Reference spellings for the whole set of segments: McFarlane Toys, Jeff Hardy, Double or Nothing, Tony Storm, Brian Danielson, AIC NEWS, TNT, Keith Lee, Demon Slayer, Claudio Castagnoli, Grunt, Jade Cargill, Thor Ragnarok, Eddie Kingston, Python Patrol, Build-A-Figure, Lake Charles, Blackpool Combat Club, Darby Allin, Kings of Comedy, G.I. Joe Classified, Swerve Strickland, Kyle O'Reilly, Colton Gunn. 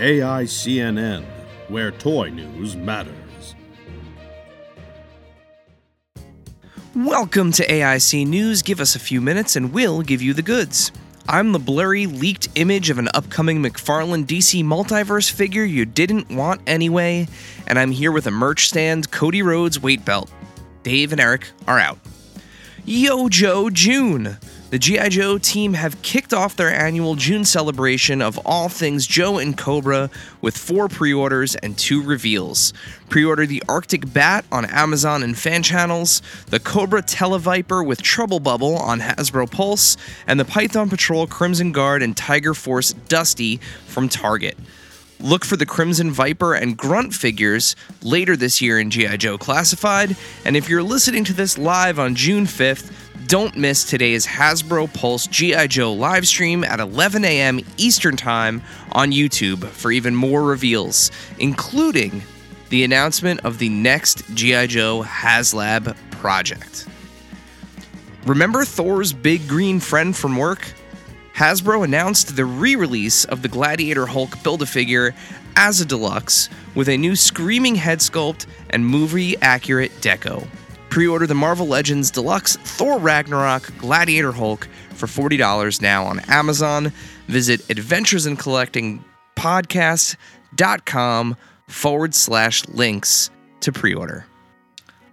A.I.C.N.N., where toy news matters. Welcome to AIC News. Give us a few minutes and we'll give you the goods. I'm the blurry, leaked image of an upcoming McFarlane DC Multiverse figure you didn't want anyway, and I'm here with a merch stand Cody Rhodes weight belt. Dave and Eric are out. Yo-Jo June! The G.I. Joe team have kicked off their annual June celebration of all things Joe and Cobra with 4 pre-orders and 2 reveals. Pre-order the Arctic Bat on Amazon and fan channels, the Cobra Televiper with Trouble Bubble on Hasbro Pulse, and the Python Patrol Crimson Guard and Tiger Force Dusty from Target. Look for the Crimson Viper and Grunt figures later this year in G.I. Joe Classified, and if you're listening to this live on June 5th, don't miss today's Hasbro Pulse G.I. Joe livestream at 11 a.m. Eastern Time on YouTube for even more reveals, including the announcement of the next G.I. Joe HasLab project. Remember Thor's big green friend from work? Hasbro announced the re-release of the Gladiator Hulk Build-A-Figure as a deluxe with a new screaming head sculpt and movie-accurate deco. Pre-order the Marvel Legends Deluxe Thor Ragnarok Gladiator Hulk for $40 now on Amazon. Visit adventuresincollectingpodcast.com/links to pre-order.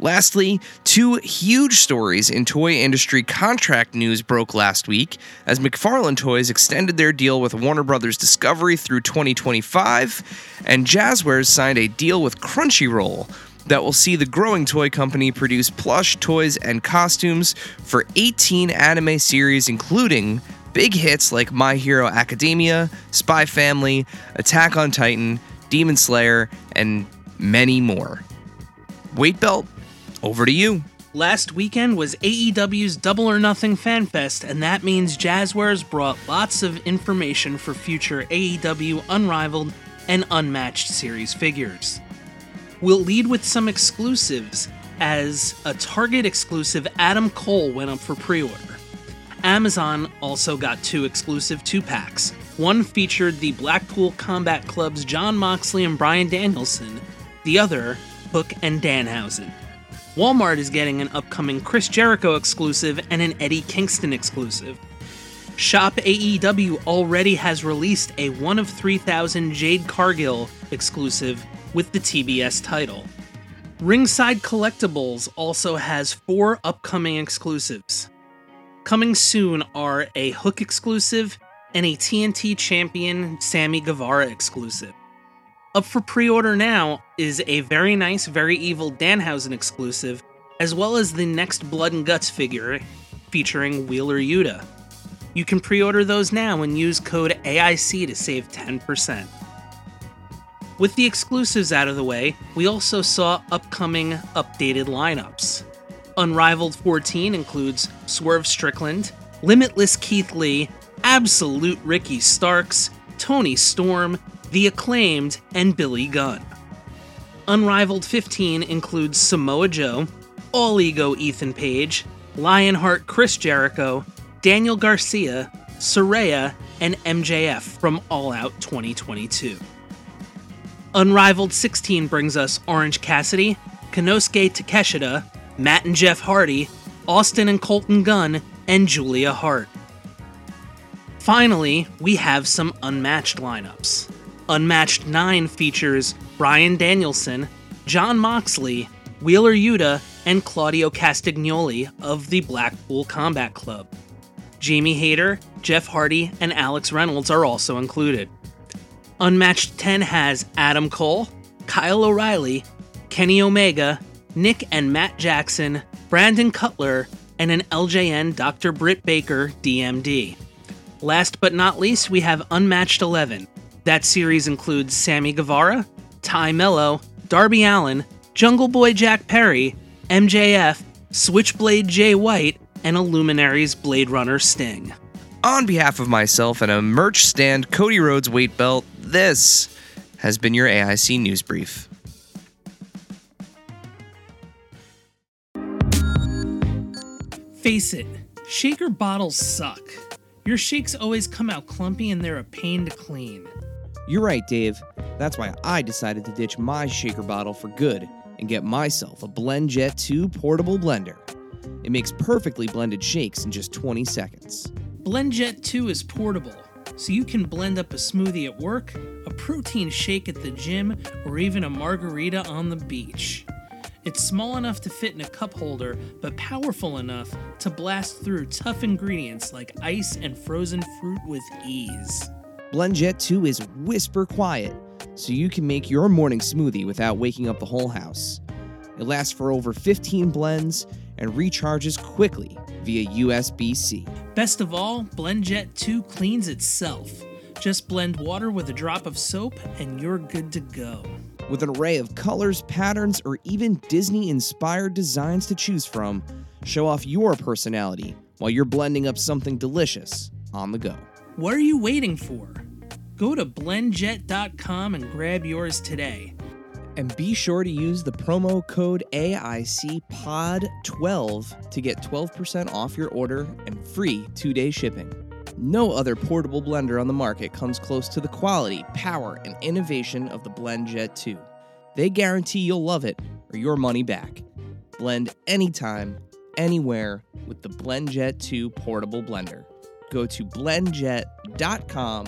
Lastly, 2 huge stories in toy industry contract news broke last week as McFarlane Toys extended their deal with Warner Brothers Discovery through 2025, and Jazzwares signed a deal with Crunchyroll that will see the growing toy company produce plush, toys, and costumes for 18 anime series, including big hits like My Hero Academia, Spy Family, Attack on Titan, Demon Slayer, and many more. Weight Belt, over to you. Last weekend was AEW's Double or Nothing Fan Fest, and that means Jazzwares brought lots of information for future AEW Unrivaled and Unmatched series figures. We'll lead with some exclusives, as a Target exclusive Adam Cole went up for pre-order. Amazon also got 2 exclusive 2-packs. One featured the Blackpool Combat Club's John Moxley and Brian Danielson, the other, Hook and Danhausen. Walmart is getting an upcoming Chris Jericho exclusive and an Eddie Kingston exclusive. Shop AEW already has released a 1 of 3,000 Jade Cargill exclusive with the TBS title. Ringside Collectibles also has 4 upcoming exclusives. Coming soon are a Hook exclusive and a TNT champion Sammy Guevara exclusive. Up for pre-order now is a very nice, very evil Danhausen exclusive, as well as the next Blood and Guts figure featuring Wheeler Yuta. You can pre-order those now and use code AIC to save 10%. With the exclusives out of the way, we also saw upcoming updated lineups. Unrivaled 14 includes Swerve Strickland, Limitless Keith Lee, Absolute Ricky Starks, Tony Storm, The Acclaimed, and Billy Gunn. Unrivaled 15 includes Samoa Joe, All Ego Ethan Page, Lionheart Chris Jericho, Daniel Garcia, Saraya, and MJF from All Out 2022. Unrivaled 16 brings us Orange Cassidy, Konosuke Takeshita, Matt and Jeff Hardy, Austin and Colton Gunn, and Julia Hart. Finally, we have some Unmatched lineups. Unmatched 9 features Brian Danielson, John Moxley, Wheeler Yuta, and Claudio Castagnoli of the Blackpool Combat Club. Jamie Hayter, Jeff Hardy, and Alex Reynolds are also included. Unmatched 10 has Adam Cole, Kyle O'Reilly, Kenny Omega, Nick and Matt Jackson, Brandon Cutler, and an LJN Dr. Britt Baker DMD. Last but not least, we have Unmatched 11. That series includes Sammy Guevara, Ty Mello, Darby Allin, Jungle Boy Jack Perry, MJF, Switchblade Jay White, and Illuminaries Blade Runner Sting. On behalf of myself and a merch stand Cody Rhodes weight belt, this has been your AIC News Brief. Face it, shaker bottles suck. Your shakes always come out clumpy and they're a pain to clean. You're right, Dave. That's why I decided to ditch my shaker bottle for good and get myself a BlendJet 2 portable blender. It makes perfectly blended shakes in just 20 seconds. BlendJet 2 is portable, so you can blend up a smoothie at work, a protein shake at the gym, or even a margarita on the beach. It's small enough to fit in a cup holder, but powerful enough to blast through tough ingredients like ice and frozen fruit with ease. BlendJet 2 is whisper quiet, so you can make your morning smoothie without waking up the whole house. It lasts for over 15 blends and recharges quickly via USB-C. Best of all, BlendJet 2 cleans itself. Just blend water with a drop of soap and you're good to go. With an array of colors, patterns, or even Disney-inspired designs to choose from, show off your personality while you're blending up something delicious on the go. What are you waiting for? Go to blendjet.com and grab yours today. And be sure to use the promo code AICPOD12 to get 12% off your order and free 2-day shipping. No other portable blender on the market comes close to the quality, power, and innovation of the BlendJet 2. They guarantee you'll love it or your money back. Blend anytime, anywhere with the BlendJet 2 portable blender. Go to blendjet.com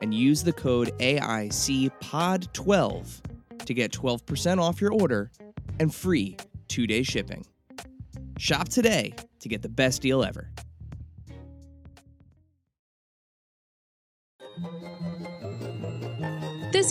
and use the code AICPOD12 to get 12% off your order and free 2-day shipping. Shop today to get the best deal ever. This